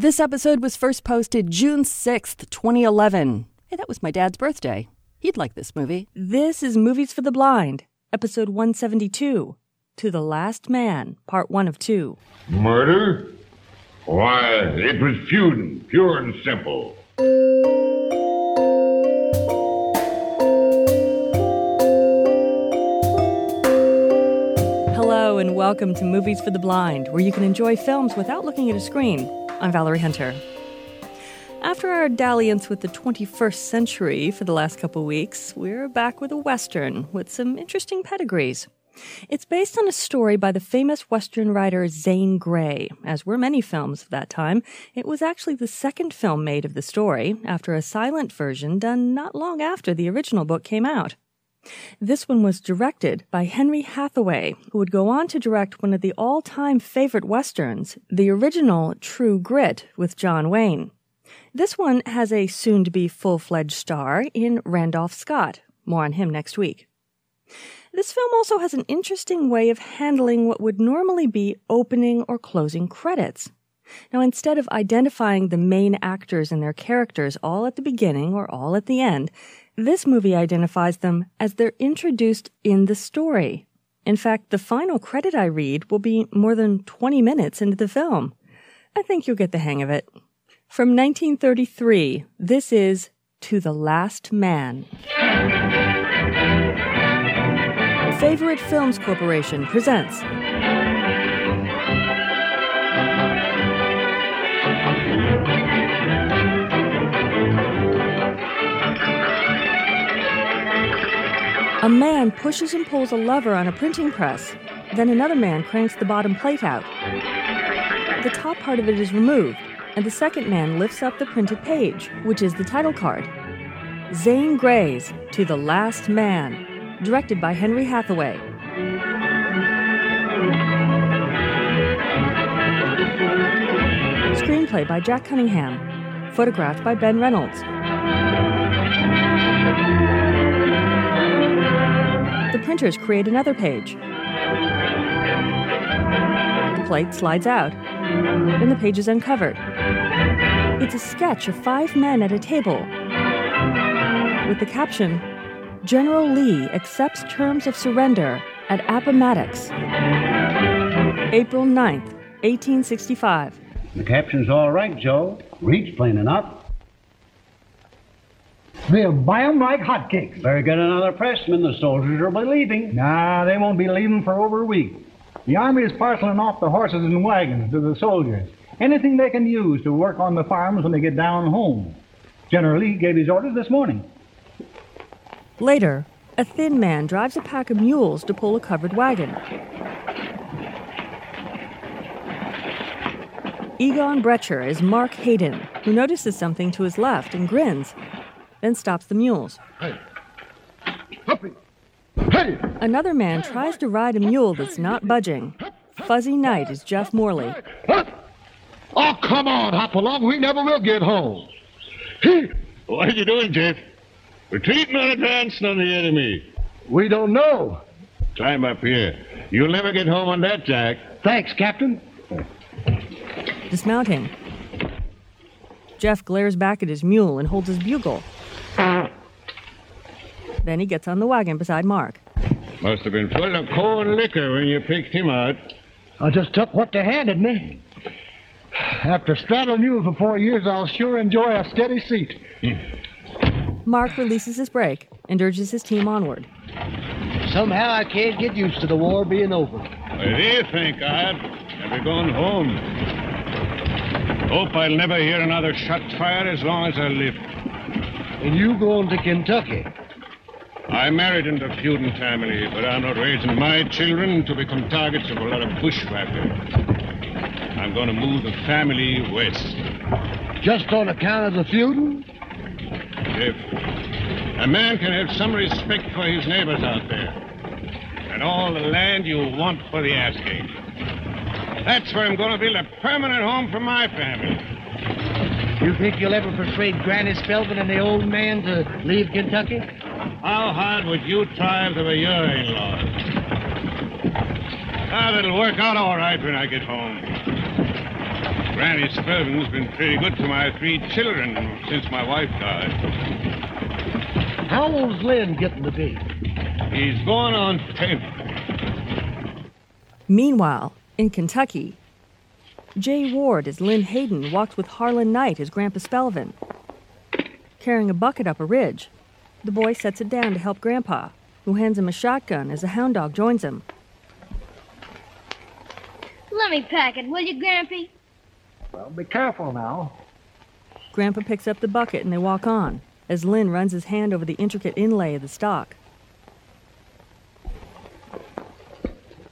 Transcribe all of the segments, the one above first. This episode was first posted June 6th, 2011. Hey, that was my dad's birthday. He'd like this movie. This is Movies for the Blind, episode 172, To the Last Man, part 1 of 2. Murder? Why, it was feuding, pure and simple. Hello and welcome to Movies for the Blind, where you can enjoy films without looking at a screen. I'm Valerie Hunter. After our dalliance with the 21st century for the last couple weeks, we're back with a Western with some interesting pedigrees. It's based on a story by the famous Western writer Zane Grey. As were many films of that time, it was actually the second film made of the story, after a silent version done not long after the original book came out. This one was directed by Henry Hathaway, who would go on to direct one of the all-time favorite Westerns, the original True Grit with John Wayne. This one has a soon-to-be full-fledged star in Randolph Scott. More on him next week. This film also has an interesting way of handling what would normally be opening or closing credits. Now, instead of identifying the main actors and their characters all at the beginning or all at the end, this movie identifies them as they're introduced in the story. In fact, the final credit I read will be more than 20 minutes into the film. I think you'll get the hang of it. From 1933, this is To the Last Man. Favorite Films Corporation presents A man pushes and pulls a lever on a printing press. Then another man cranks the bottom plate out. The top part of it is removed, and the second man lifts up the printed page, which is the title card. Zane Grey's To the Last Man, directed by Henry Hathaway. Screenplay by Jack Cunningham. Photographed by Ben Reynolds. The printers create another page. The plate slides out, and the page is uncovered. It's a sketch of five men at a table with the caption, General Lee accepts terms of surrender at Appomattox, April 9th, 1865. The caption's all right, Joe. Reads plain enough. They'll buy them like hotcakes. Better get another pressman. The soldiers will be leaving. Nah, they won't be leaving for over a week. The army is parceling off the horses and wagons to the soldiers. Anything they can use to work on the farms when they get down home. General Lee gave his orders this morning. Later, a thin man drives a pack of mules to pull a covered wagon. Egon Brecher is Mark Hayden, who notices something to his left and grins, then stops the mules. Hey. Hey. Another man tries to ride a mule that's not budging. Fuzzy Knight is Jeff Morley. What? Oh, come on, hop along. We never will get home. Hey. What are you doing, Jeff? Retreating or advancing on the enemy? We don't know. Climb up here. You'll never get home on that, Jack. Thanks, Captain. Dismounting. Jeff glares back at his mule and holds his bugle. Then he gets on the wagon beside Mark. Must have been full of cold liquor when you picked him out. I just took what they handed me. After straddling mules for 4 years, I'll sure enjoy a steady seat. Mark releases his brake and urges his team onward. Somehow I can't get used to the war being over. Well, here, thank God. I'll be going home. Hope I'll never hear another shot fired as long as I live. And you going to Kentucky? I married into a feuding family, but I'm not raising my children to become targets of a lot of bushwhackers. I'm going to move the family west. Just on account of the feuding? If a man can have some respect for his neighbors out there, and all the land you want for the asking, that's where I'm going to build a permanent home for my family. You think you'll ever persuade Granny Spelman and the old man to leave Kentucky? How hard would you try if they were your in-laws? That'll work out all right when I get home. Granny Spurgeon's been pretty good to my three children since my wife died. How old's Lynn getting to be? He's going on 10. Meanwhile, in Kentucky, Jay Ward as Lynn Hayden walks with Harlan Knight as Grandpa Spelvin. Carrying a bucket up a ridge, the boy sets it down to help Grandpa, who hands him a shotgun as a hound dog joins him. Let me pack it, will you, Grampy? Well, be careful now. Grandpa picks up the bucket and they walk on, as Lynn runs his hand over the intricate inlay of the stock.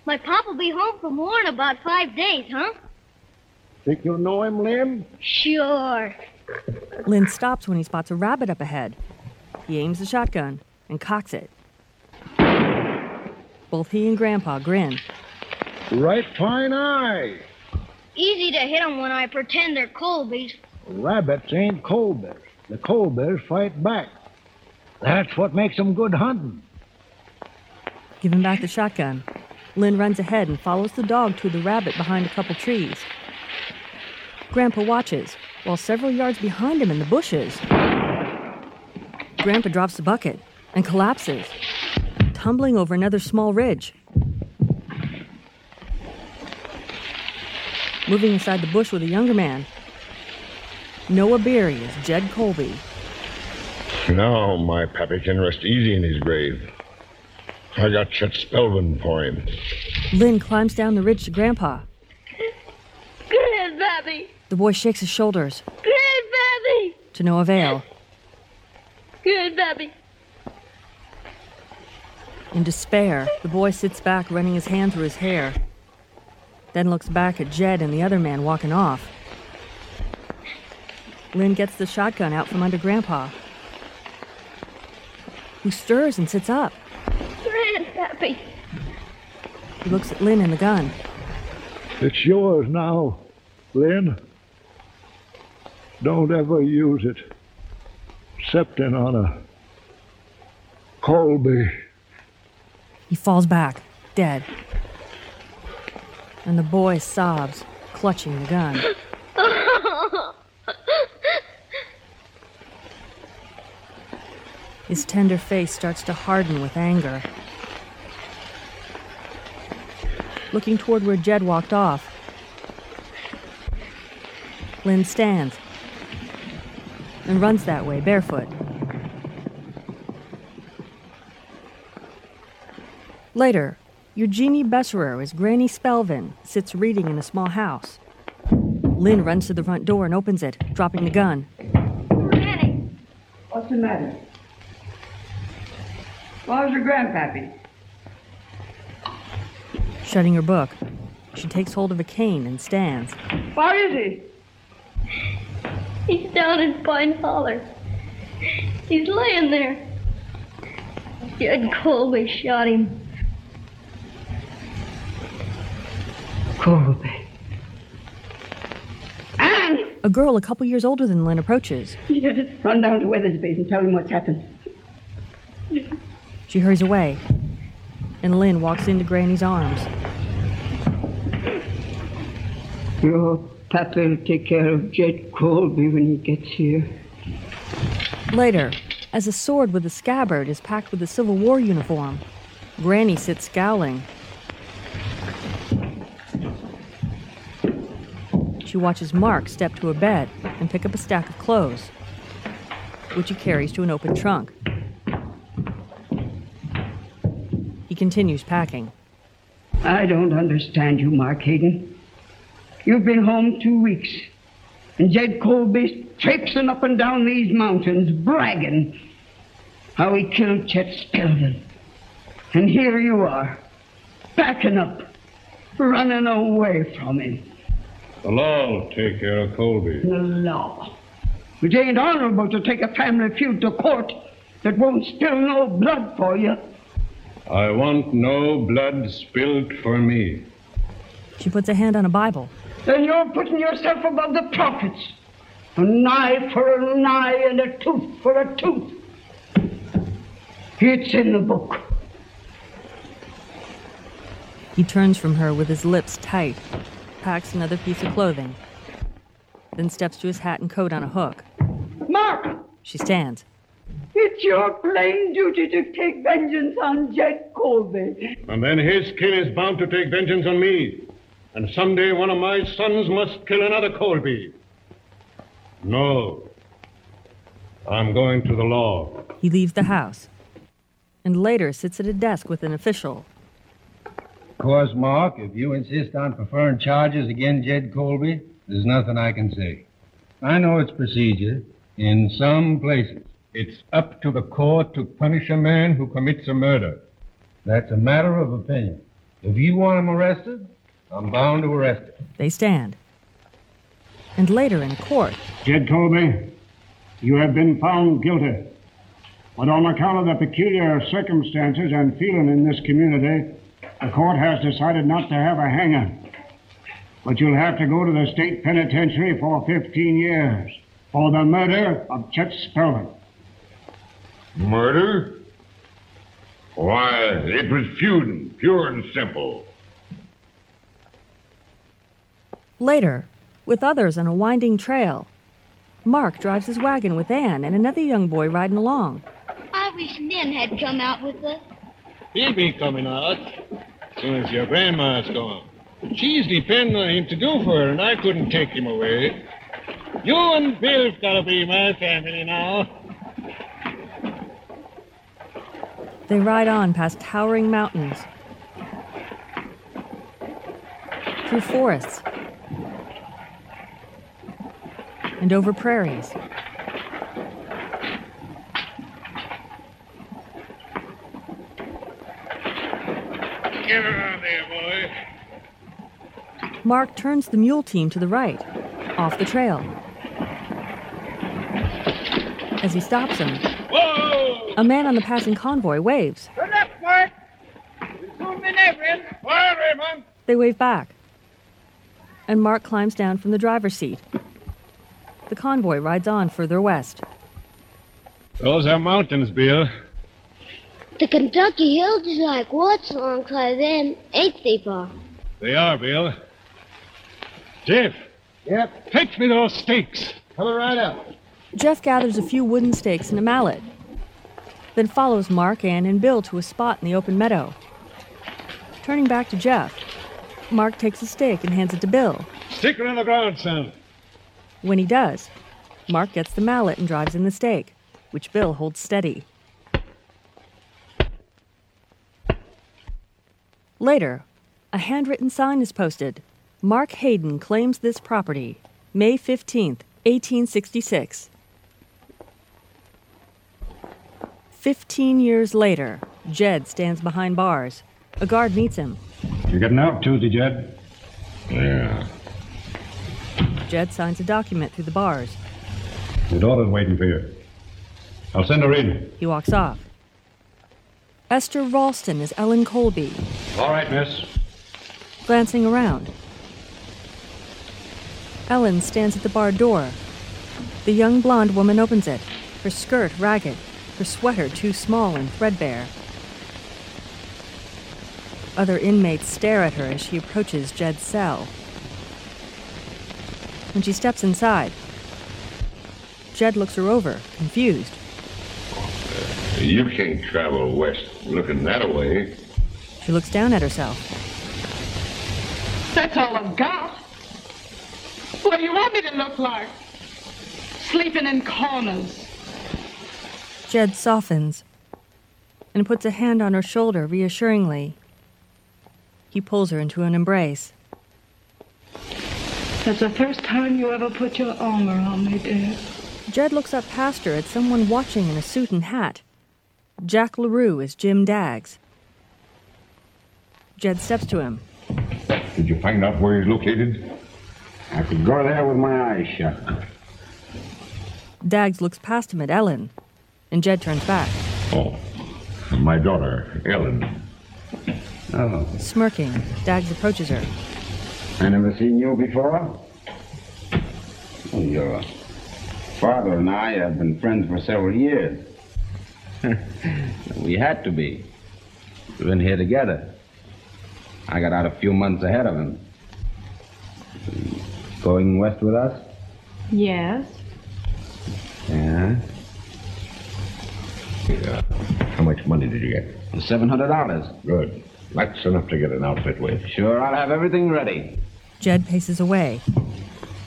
My pap'll be home from war in about 5 days, huh? Think you'll know him, Lynn? Sure. Lynn stops when he spots a rabbit up ahead. He aims the shotgun and cocks it. Both he and Grandpa grin. Right fine eye. Easy to hit them when I pretend they're colbies. Rabbits ain't colbies. The colbies fight back. That's what makes them good hunting. Give him back the shotgun. Lynn runs ahead and follows the dog to the rabbit behind a couple trees. Grandpa watches, while several yards behind him in the bushes, Grandpa drops the bucket and collapses, tumbling over another small ridge. Moving inside the bush with a younger man, Noah Berry is Jed Colby. Now my pappy can rest easy in his grave. I got Chet Spelvin for him. Lynn climbs down the ridge to Grandpa. Grandpappy! The boy shakes his shoulders. Grandpappy! To no avail. Grandpappy! In despair, the boy sits back, running his hand through his hair. Then looks back at Jed and the other man walking off. Lynn gets the shotgun out from under Grandpa, who stirs and sits up. Grandpappy! He looks at Lynn and the gun. It's yours now, Lynn. Don't ever use it, except in honor. Colby. He falls back, dead. And the boy sobs, clutching the gun. His tender face starts to harden with anger. Looking toward where Jed walked off, Lynn stands and runs that way, barefoot. Later, Eugenie Besserer as Granny Spelvin sits reading in a small house. Lynn runs to the front door and opens it, dropping the gun. Granny! What's the matter? Where's your grandpappy? Shutting her book, she takes hold of a cane and stands. Where is he? He's down in Pine Holler. He's laying there. Jed Colby shot him. Colby. Anne! A girl a couple years older than Lynn approaches. Yes. Run down to Weathersby's and tell him what's happened. She hurries away, and Lynn walks into Granny's arms. Your papa'll take care of Jed Colby when he gets here. Later, as a sword with a scabbard is packed with a Civil War uniform, Granny sits scowling. She watches Mark step to a bed and pick up a stack of clothes, which he carries to an open trunk. He continues packing. I don't understand you, Mark Hayden. You've been home 2 weeks, and Jed Colby's traipsing up and down these mountains, bragging how he killed Chet Spelvin. And here you are, backing up, running away from him. The law'll take care of Colby. The law. It ain't honorable to take a family feud to court that won't spill no blood for you. I want no blood spilled for me. She puts a hand on a Bible. Then you're putting yourself above the prophets. An eye for an eye and a tooth for a tooth. It's in the book. He turns from her with his lips tight, packs another piece of clothing, then steps to his hat and coat on a hook. Mark! She stands. It's your plain duty to take vengeance on Jack Colby. And then his kin is bound to take vengeance on me. And someday one of my sons must kill another Colby. No. I'm going to the law. He leaves the house and later sits at a desk with an official. Of course, Mark, if you insist on preferring charges against Jed Colby, there's nothing I can say. I know it's procedure in some places. It's up to the court to punish a man who commits a murder. That's a matter of opinion. If you want him arrested, I'm bound to arrest him. They stand. And later in court... Jed Colby, you have been found guilty. But on account of the peculiar circumstances and feeling in this community, the court has decided not to have a hanger. But you'll have to go to the state penitentiary for 15 years for the murder of Chet Spelman. Murder? Why, it was feuding, pure and simple. Later, with others on a winding trail, Mark drives his wagon with Ann and another young boy riding along. I wish Nim had come out with us. He'll be coming out as soon as your grandma's gone. She's depending on him to do for her, and I couldn't take him away. You and Bill's gotta be my family now. They ride on past towering mountains, through forests, and over prairies. Get around there, boy. Mark turns the mule team to the right, off the trail. As he stops him, whoa! A man on the passing convoy waves. Turn left, Mark. You'll soon be there, Raymond. Quiet, Raymond. They wave back, and Mark climbs down from the driver's seat. The convoy rides on further west. Those are mountains, Bill. The Kentucky Hills is like what's alongside them, ain't they, Pa? They are, Bill. Jeff. Yep. Fetch me those stakes. Come right up. Jeff gathers a few wooden stakes and a mallet, then follows Mark, Ann, and Bill to a spot in the open meadow. Turning back to Jeff, Mark takes a stake and hands it to Bill. Stick it on the ground, son. When he does, Mark gets the mallet and drives in the stake, which Bill holds steady. Later, a handwritten sign is posted. Mark Hayden claims this property, May 15th, 1866. 15 years later, Jed stands behind bars. A guard meets him. You're getting out Tuesday, Jed? Yeah. Jed signs a document through the bars. Your daughter's waiting for you. I'll send her in. He walks off. Esther Ralston is Ellen Colby. All right, miss. Glancing around, Ellen stands at the bar door. The young blonde woman opens it, her skirt ragged, her sweater too small and threadbare. Other inmates stare at her as she approaches Jed's cell. When she steps inside, Jed looks her over, confused. You can't travel west looking that way. She looks down at herself. That's all I've got. What do you want me to look like? Sleeping in corners. Jed softens and puts a hand on her shoulder reassuringly. He pulls her into an embrace. That's the first time you ever put your armor on me, dear. Jed looks up past her at someone watching in a suit and hat. Jack LaRue is Jim Daggs. Jed steps to him. Did you find out where he's located? I could go there with my eyes shut. Daggs looks past him at Ellen, and Jed turns back. Oh, my daughter, Ellen. Oh. Smirking, Daggs approaches her. I never seen you before. Oh, your father and I have been friends for several years. We had to be. We've been here together. I got out a few months ahead of him. Going west with us? Yes. Yeah. How much money did you get? $700. Good. That's enough to get an outfit with. Sure, I'll have everything ready. Jed paces away.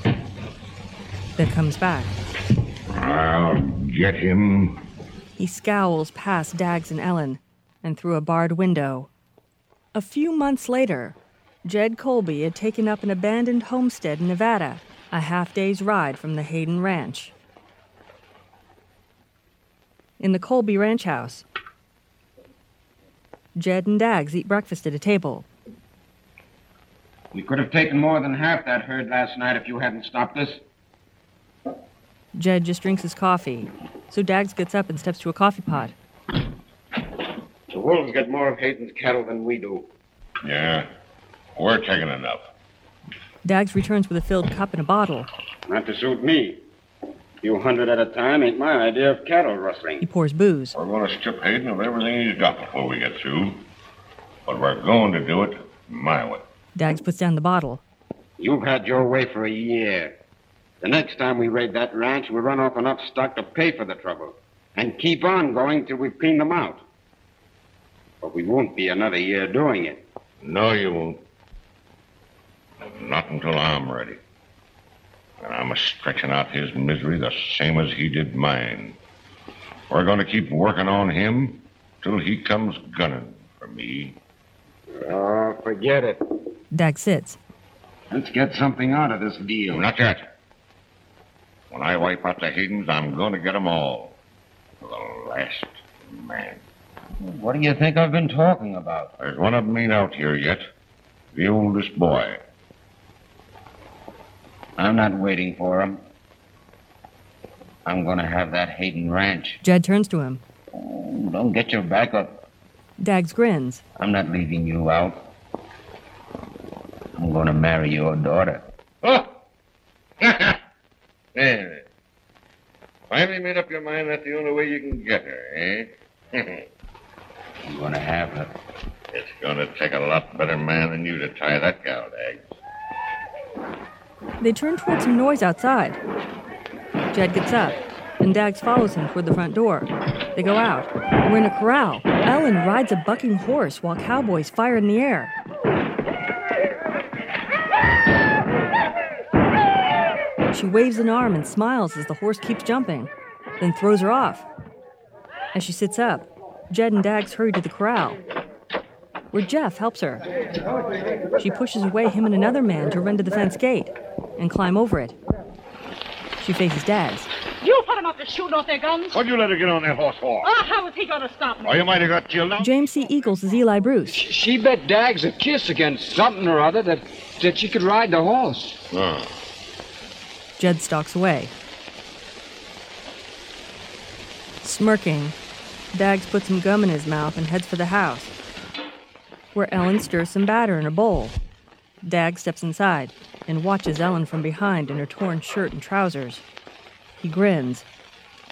Then comes back. I'll get him. He scowls past Daggs and Ellen and through a barred window. A few months later, Jed Colby had taken up an abandoned homestead in Nevada, a half-day's ride from the Hayden Ranch. In the Colby Ranch House, Jed and Daggs eat breakfast at a table. We could have taken more than half that herd last night if you hadn't stopped us. Jed just drinks his coffee, so Daggs gets up and steps to a coffee pot. The wolves get more of Hayden's cattle than we do. Yeah, we're taking enough. Daggs returns with a filled cup and a bottle. Not to suit me. A few hundred at a time ain't my idea of cattle rustling. He pours booze. We're going to strip Hayden of everything he's got before we get through. But we're going to do it my way. Daggs puts down the bottle. You've had your way for a year. The next time we raid that ranch, we run off enough stock to pay for the trouble. And keep on going till we've cleaned them out. But we won't be another year doing it. No, you won't. Not until I'm ready. And I'm stretching out his misery the same as he did mine. We're going to keep working on him till he comes gunning for me. Oh, forget it. Dag sits. Let's get something out of this deal. Not yet. When I wipe out the Haydens, I'm going to get them all. The last man. What do you think I've been talking about? There's one of them ain't out here yet. The oldest boy. I'm not waiting for him. I'm going to have that Hayden ranch. Jed turns to him. Oh, don't get your back up. Daggs grins. I'm not leaving you out. I'm going to marry your daughter. Oh! There. Finally made up your mind that's the only way you can get her, eh? I'm going to have her. It's going to take a lot better man than you to tie that cow, Daggs. They turn toward some noise outside. Jed gets up, and Daggs follows him toward the front door. They go out. We're in a corral. Ellen rides a bucking horse while cowboys fire in the air. She waves an arm and smiles as the horse keeps jumping, then throws her off. As she sits up, Jed and Daggs hurry to the corral, where Jeff helps her. She pushes away him and another man to run to the fence gate and climb over it. She faces Daggs. You put him up to shooting off their guns. What'd you let her get on that horse for? Oh, how was he going to stop me? Oh, you might have got killed out. James C. Eagles is Eli Bruce. She bet Daggs a kiss against something or other that she could ride the horse. Oh. Jed stalks away. Smirking, Daggs puts some gum in his mouth and heads for the house, where Ellen stirs some batter in a bowl. Daggs steps inside and watches Ellen from behind in her torn shirt and trousers. He grins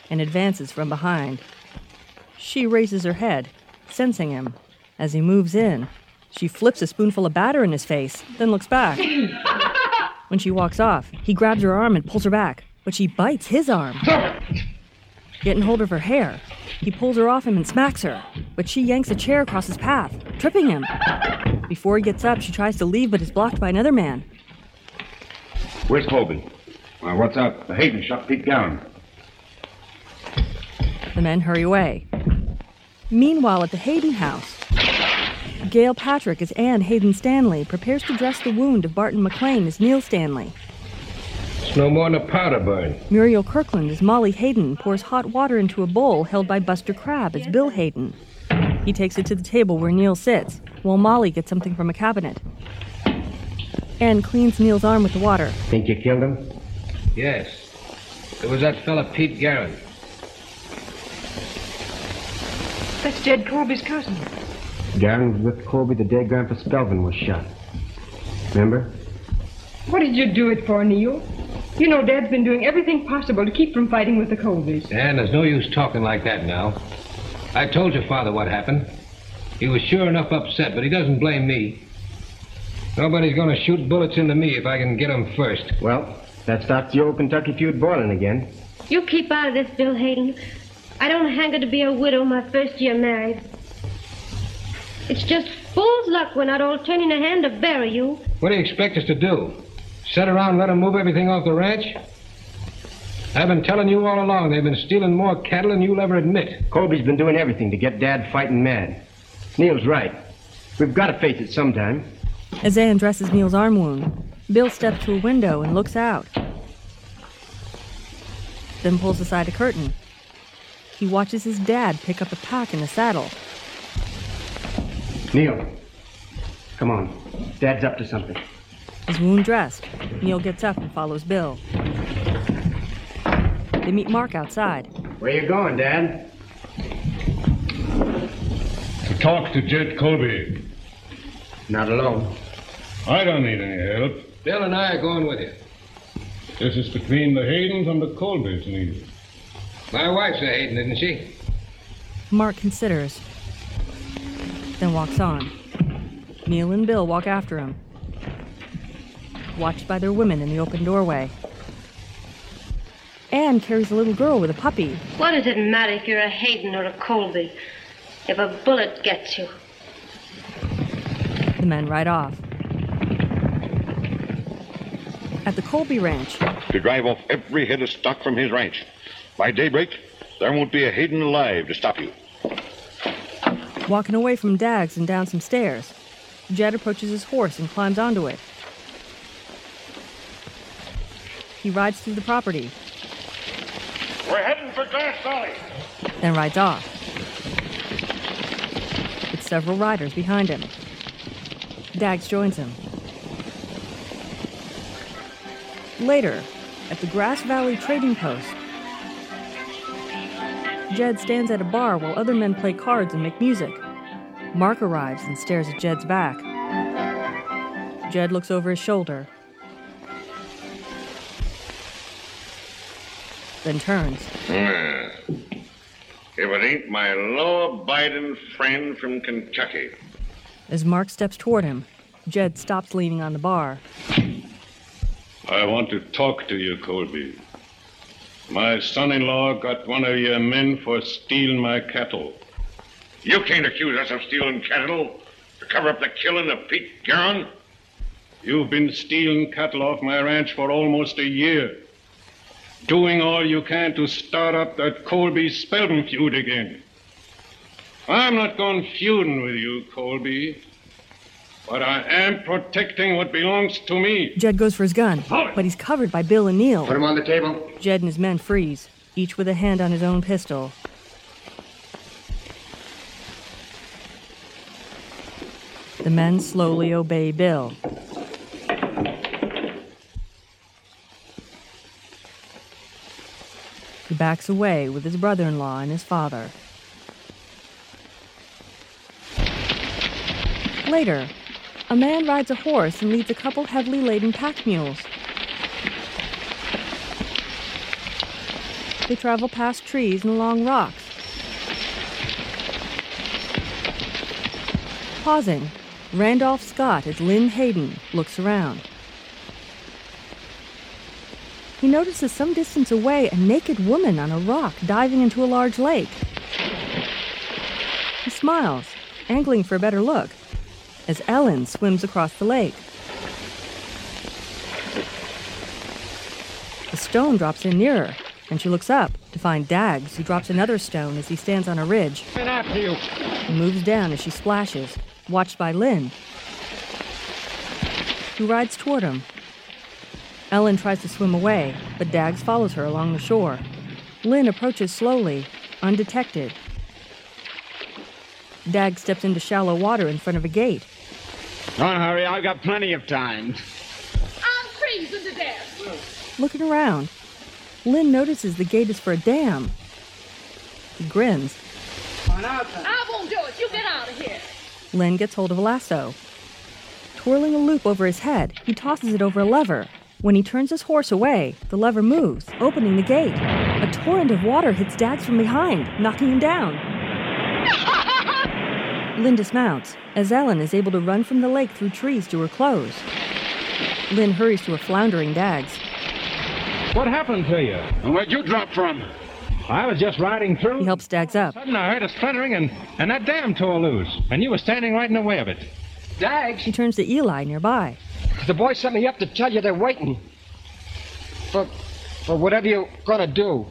and advances from behind. She raises her head, sensing him. As he moves in, she flips a spoonful of batter in his face, then looks back. When she walks off, he grabs her arm and pulls her back, but she bites his arm. Getting hold of her hair, he pulls her off him and smacks her, but she yanks a chair across his path, tripping him. Before he gets up, she tries to leave, but is blocked by another man. Where's Colby? What's up? The Hayden shot Pete down. The men hurry away. Meanwhile, at the Hayden house, Gail Patrick as Ann Hayden Stanley prepares to dress the wound of Barton McLean as Neil Stanley. It's no more than a powder burn. Muriel Kirkland as Molly Hayden pours hot water into a bowl held by Buster Crab as Bill Hayden. He takes it to the table where Neil sits, while Molly gets something from a cabinet. Ann cleans Neil's arm with the water. Think you killed him? Yes. It was that fella Pete Garrett. That's Jed Colby's cousin. Garrett was with Colby the day Grandpa Spelvin was shot. Remember? What did you do it for, Neil? You know Dad's been doing everything possible to keep from fighting with the Colbys. Ann, there's no use talking like that now. I told your father what happened. He was sure enough upset, but he doesn't blame me. Nobody's going to shoot bullets into me if I can get them first. Well, That starts the old Kentucky feud boiling again. You keep out of this, Bill Hayden. I don't hanker to be a widow my first year married. It's just fool's luck we're not all turning a hand to bury you. What do you expect us to do? Sit around and let them move everything off the ranch? I've been telling you all along they've been stealing more cattle than you'll ever admit. Colby's been doing everything to get Dad fighting mad. Neil's right. We've got to face it sometime. As Ann dresses Neil's arm wound, Bill steps to a window and looks out, then pulls aside a curtain. He watches his dad pick up a pack in the saddle. Neil, come on. Dad's up to something. His wound dressed, Neil gets up and follows Bill. They meet Mark outside. Where you going, Dad? To talk to Jet Colby. Not alone. I don't need any help. Bill and I are going with you. This is between the Haydens and the Colbys, Neil. My wife's a Hayden, isn't she? Mark considers, then walks on. Neil and Bill walk after him, watched by their women in the open doorway. Anne carries a little girl with a puppy. What does it matter if you're a Hayden or a Colby? If a bullet gets you. The men ride off. At the Colby ranch. To drive off every head of stock from his ranch. By daybreak, there won't be a Hayden alive to stop you. Walking away from Dag's and down some stairs, Jed approaches his horse and climbs onto it. He rides through the property. We're heading for Glass Valley. Then rides off, with several riders behind him. Daggs joins him. Later, at the Grass Valley Trading Post, Jed stands at a bar while other men play cards and make music. Mark arrives and stares at Jed's back. Jed looks over his shoulder, then turns. If it ain't my law-abiding friend from Kentucky. As Mark steps toward him, Jed stops leaning on the bar. I want to talk to you, Colby. My son-in-law got one of your men for stealing my cattle. You can't accuse us of stealing cattle to cover up the killing of Pete Garron. You've been stealing cattle off my ranch for almost a year, doing all you can to start up that Colby-Spelman feud again. I'm not going feuding with you, Colby, but I am protecting what belongs to me. Jed goes for his gun, but he's covered by Bill and Neil. Put him on the table. Jed and his men freeze, each with a hand on his own pistol. The men slowly obey Bill. He backs away with his brother-in-law and his father. Later, a man rides a horse and leads a couple heavily laden pack mules. They travel past trees and along rocks, pausing. Randolph Scott as Lynn Hayden looks around. He notices some distance away a naked woman on a rock diving into a large lake. He smiles, angling for a better look, as Ellen swims across the lake. A stone drops in nearer, and she looks up to find Daggs, who drops another stone as he stands on a ridge. Get after you. He moves down as she splashes, watched by Lynn, who rides toward him. Ellen tries to swim away, but Daggs follows her along the shore. Lynn approaches slowly, undetected. Daggs steps into shallow water in front of a gate. Don't hurry, I've got plenty of time. I'm freezing to death. Looking around, Lynn notices the gate is for a dam. He grins. I won't do it. You get out of here. Lynn gets hold of a lasso. Twirling a loop over his head, he tosses it over a lever. When he turns his horse away, the lever moves, opening the gate. A torrent of water hits Daggs from behind, knocking him down. Lynn dismounts, as Ellen is able to run from the lake through trees to her clothes. Lynn hurries to her floundering Daggs. What happened to you? And where'd you drop from? I was just riding through. He helps Dax up. Suddenly I heard a splintering and that damn tore loose. And you were standing right in the way of it. Dax! He turns to Eli nearby. The boy sent me up to tell you they're waiting. For whatever you're gonna do.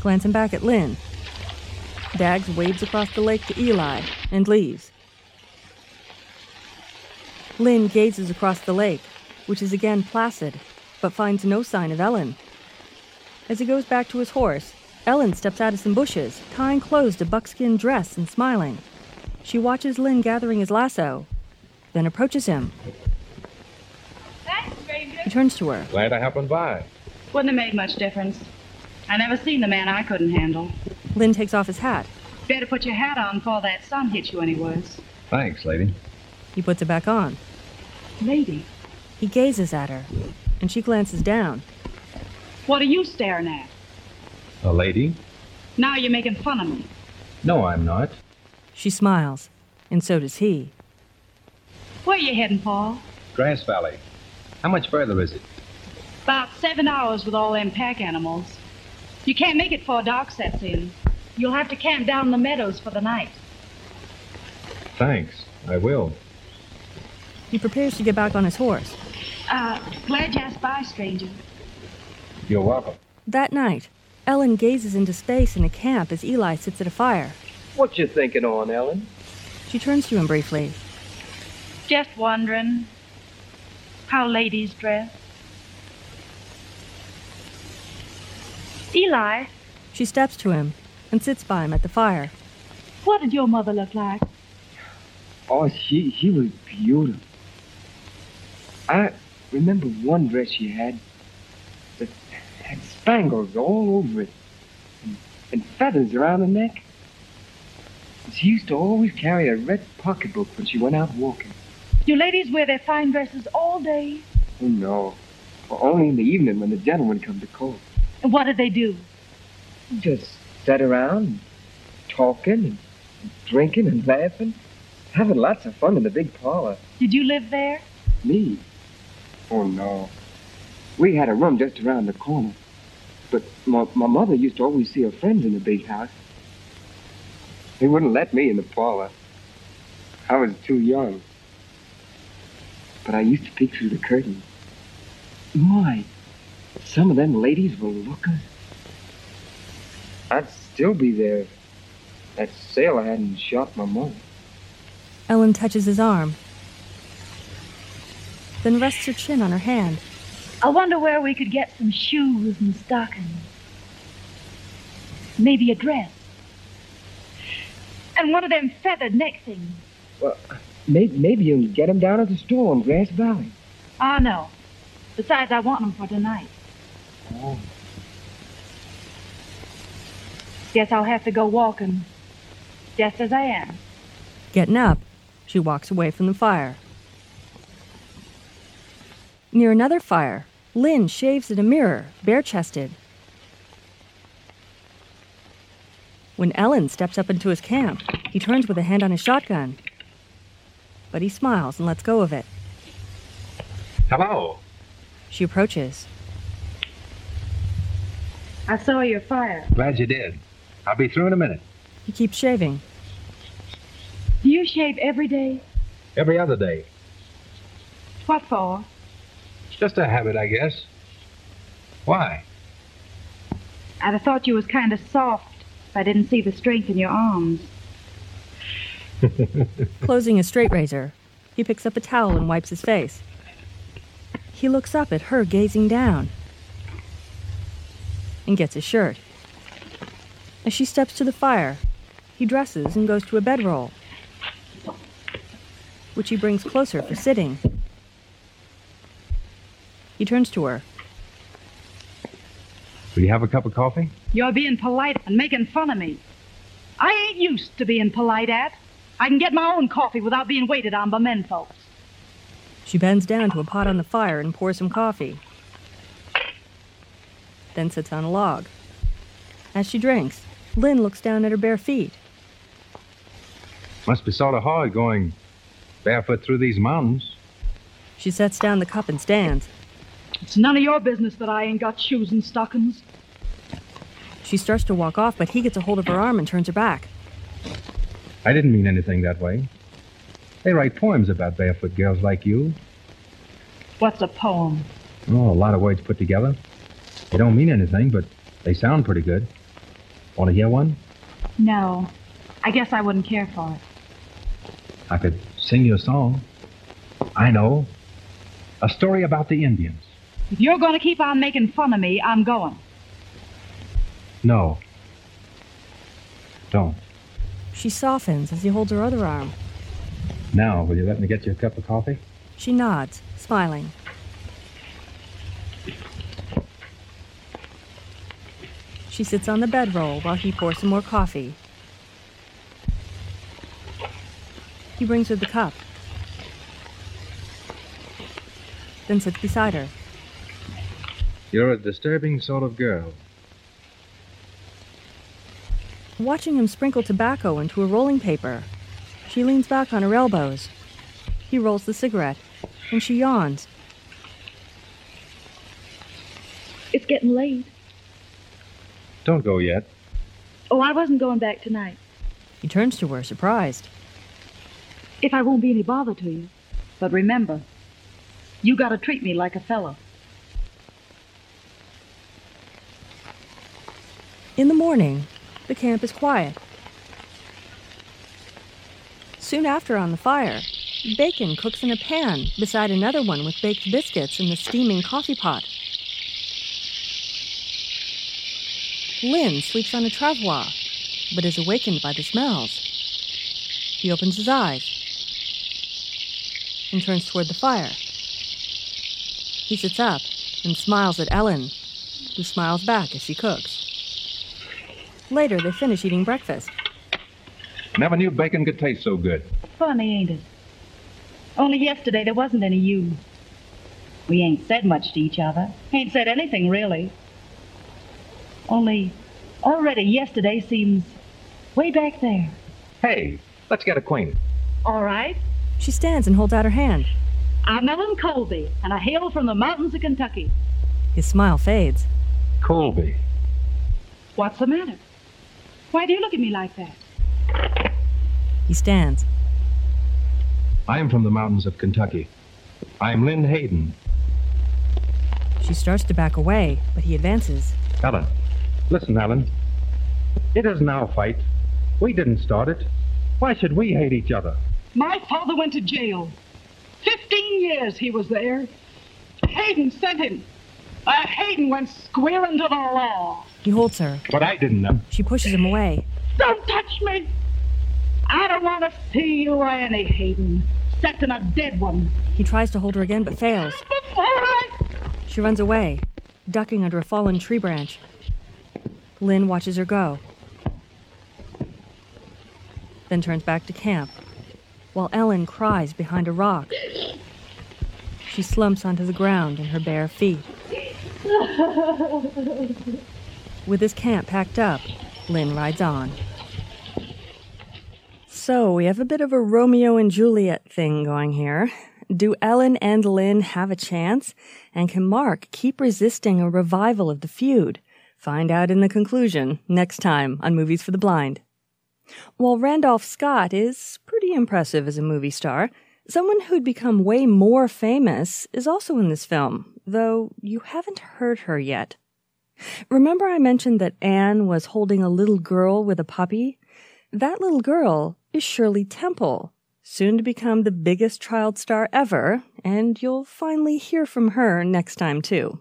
Glancing back at Lynn. Dags waves across the lake to Eli and leaves. Lynn gazes across the lake, which is again placid, but finds no sign of Ellen. As he goes back to his horse, Ellen steps out of some bushes, tying closed a buckskin dress and smiling. She watches Lynn gathering his lasso, then approaches him. Thanks, stranger. He turns to her. Glad I happened by. Wouldn't have made much difference. I never seen the man I couldn't handle. Lynn takes off his hat. Better put your hat on before that sun hits you any worse. Thanks, lady. He puts it back on. Lady? He gazes at her, and she glances down. What are you staring at? A lady. Now you're making fun of me. No, I'm not. She smiles, and so does he. Where are you heading, Paul? Grass Valley. How much further is it? About 7 hours with all them pack animals. You can't make it before dark sets in. You'll have to camp down in the meadows for the night. Thanks. I will. He prepares to get back on his horse. Glad you asked by, stranger. You're welcome. That night, Ellen gazes into space in a camp as Eli sits at a fire. What you thinking on, Ellen? She turns to him briefly. Just wondering how ladies dress. Eli. She steps to him and sits by him at the fire. What did your mother look like? Oh, she was beautiful. I remember one dress she had that had spangles all over it and feathers around her neck. And she used to always carry a red pocketbook when she went out walking. You ladies wear their fine dresses all day? Oh, no. Only in the evening when the gentlemen come to call. And what did they do? Just sat around, talking and drinking and laughing. Having lots of fun in the big parlor. Did you live there? Me? Oh, no. We had a room just around the corner. But my mother used to always see her friends in the big house. They wouldn't let me in the parlor. I was too young. But I used to peek through the curtain. My, some of them ladies were lookers. I'd still be there if that sailor hadn't shot my mother. Ellen touches his arm, then rests her chin on her hand. I wonder where we could get some shoes and stockings. Maybe a dress. And one of them feathered neck things. Well, maybe you can get them down at the store in Grass Valley. Ah, no. Besides, I want them for tonight. Oh. Guess I'll have to go walking, just as I am. Getting up, she walks away from the fire. Near another fire, Lynn shaves at a mirror, bare-chested. When Ellen steps up into his camp, he turns with a hand on his shotgun. But he smiles and lets go of it. Hello. She approaches. I saw your fire. Glad you did. I'll be through in a minute. He keeps shaving. Do you shave every day? Every other day. What for? Just a habit, I guess. Why? I'd have thought you was kind of soft if I didn't see the strength in your arms. Closing a straight razor, he picks up a towel and wipes his face. He looks up at her gazing down and gets his shirt. As she steps to the fire, he dresses and goes to a bedroll, which he brings closer for sitting. He turns to her. Will you have a cup of coffee? You're being polite and making fun of me. I ain't used to being polite at. I can get my own coffee without being waited on by men folks. She bends down to a pot on the fire and pours some coffee. Then sits on a log. As she drinks, Lynn looks down at her bare feet. Must be sort of hard going barefoot through these mountains. She sets down the cup and stands. It's none of your business that I ain't got shoes and stockings. She starts to walk off, but he gets a hold of her arm and turns her back. I didn't mean anything that way. They write poems about barefoot girls like you. What's a poem? Oh, a lot of words put together. They don't mean anything, but they sound pretty good. Want to hear one? No. I guess I wouldn't care for it. I could sing you a song. I know. A story about the Indians. If you're going to keep on making fun of me, I'm going. No. Don't. She softens as he holds her other arm. Now, will you let me get you a cup of coffee? She nods, smiling. She sits on the bedroll while he pours some more coffee. He brings her the cup, then sits beside her. You're a disturbing sort of girl. Watching him sprinkle tobacco into a rolling paper, she leans back on her elbows. He rolls the cigarette, and she yawns. It's getting late. Don't go yet. Oh, I wasn't going back tonight. He turns to her, surprised. If I won't be any bother to you. But remember, you gotta treat me like a fellow. In the morning, the camp is quiet. Soon after, on the fire, bacon cooks in a pan beside another one with baked biscuits in the steaming coffee pot. Lynn sleeps on a travois, but is awakened by the smells. He opens his eyes and turns toward the fire. He sits up and smiles at Ellen, who smiles back as she cooks. Later, they finish eating breakfast. Never knew bacon could taste so good. Funny, ain't it? Only yesterday there wasn't any you. We ain't said much to each other. Ain't said anything, really. Only already yesterday seems way back there. Hey, let's get acquainted. All right. She stands and holds out her hand. I'm Ellen Colby, and I hail from the mountains of Kentucky. His smile fades. Colby. What's the matter? Why do you look at me like that? He stands. I am from the mountains of Kentucky. I am Lynn Hayden. She starts to back away, but he advances. Ellen, listen, Ellen. It isn't our fight. We didn't start it. Why should we hate each other? My father went to jail. 15 years he was there. Hayden sent him. Hayden went squaring to the law. He holds her. But I didn't know. She pushes him away. Don't touch me! I don't want to see you or any Hayden. Setting a dead one. He tries to hold her again, but fails. She runs away, ducking under a fallen tree branch. Lynn watches her go, then turns back to camp, while Ellen cries behind a rock. She slumps onto the ground in her bare feet. With his camp packed up, Lynn rides on. So, we have a bit of a Romeo and Juliet thing going here. Do Ellen and Lynn have a chance? And can Mark keep resisting a revival of the feud? Find out in the conclusion, next time on Movies for the Blind. While Randolph Scott is pretty impressive as a movie star, someone who'd become way more famous is also in this film, though you haven't heard her yet. Remember I mentioned that Anne was holding a little girl with a puppy? That little girl is Shirley Temple, soon to become the biggest child star ever, and you'll finally hear from her next time, too.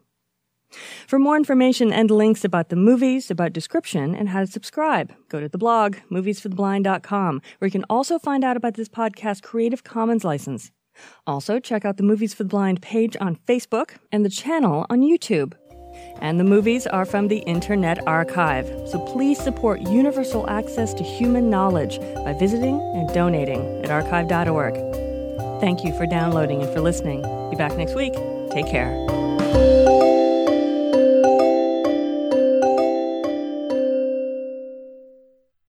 For more information and links about the movies, about description, and how to subscribe, go to the blog, MoviesForTheBlind.com, where you can also find out about this podcast's Creative Commons license. Also, check out the Movies for the Blind page on Facebook and the channel on YouTube. And the movies are from the Internet Archive, so please support universal access to human knowledge by visiting and donating at archive.org. Thank you for downloading and for listening. Be back next week. Take care.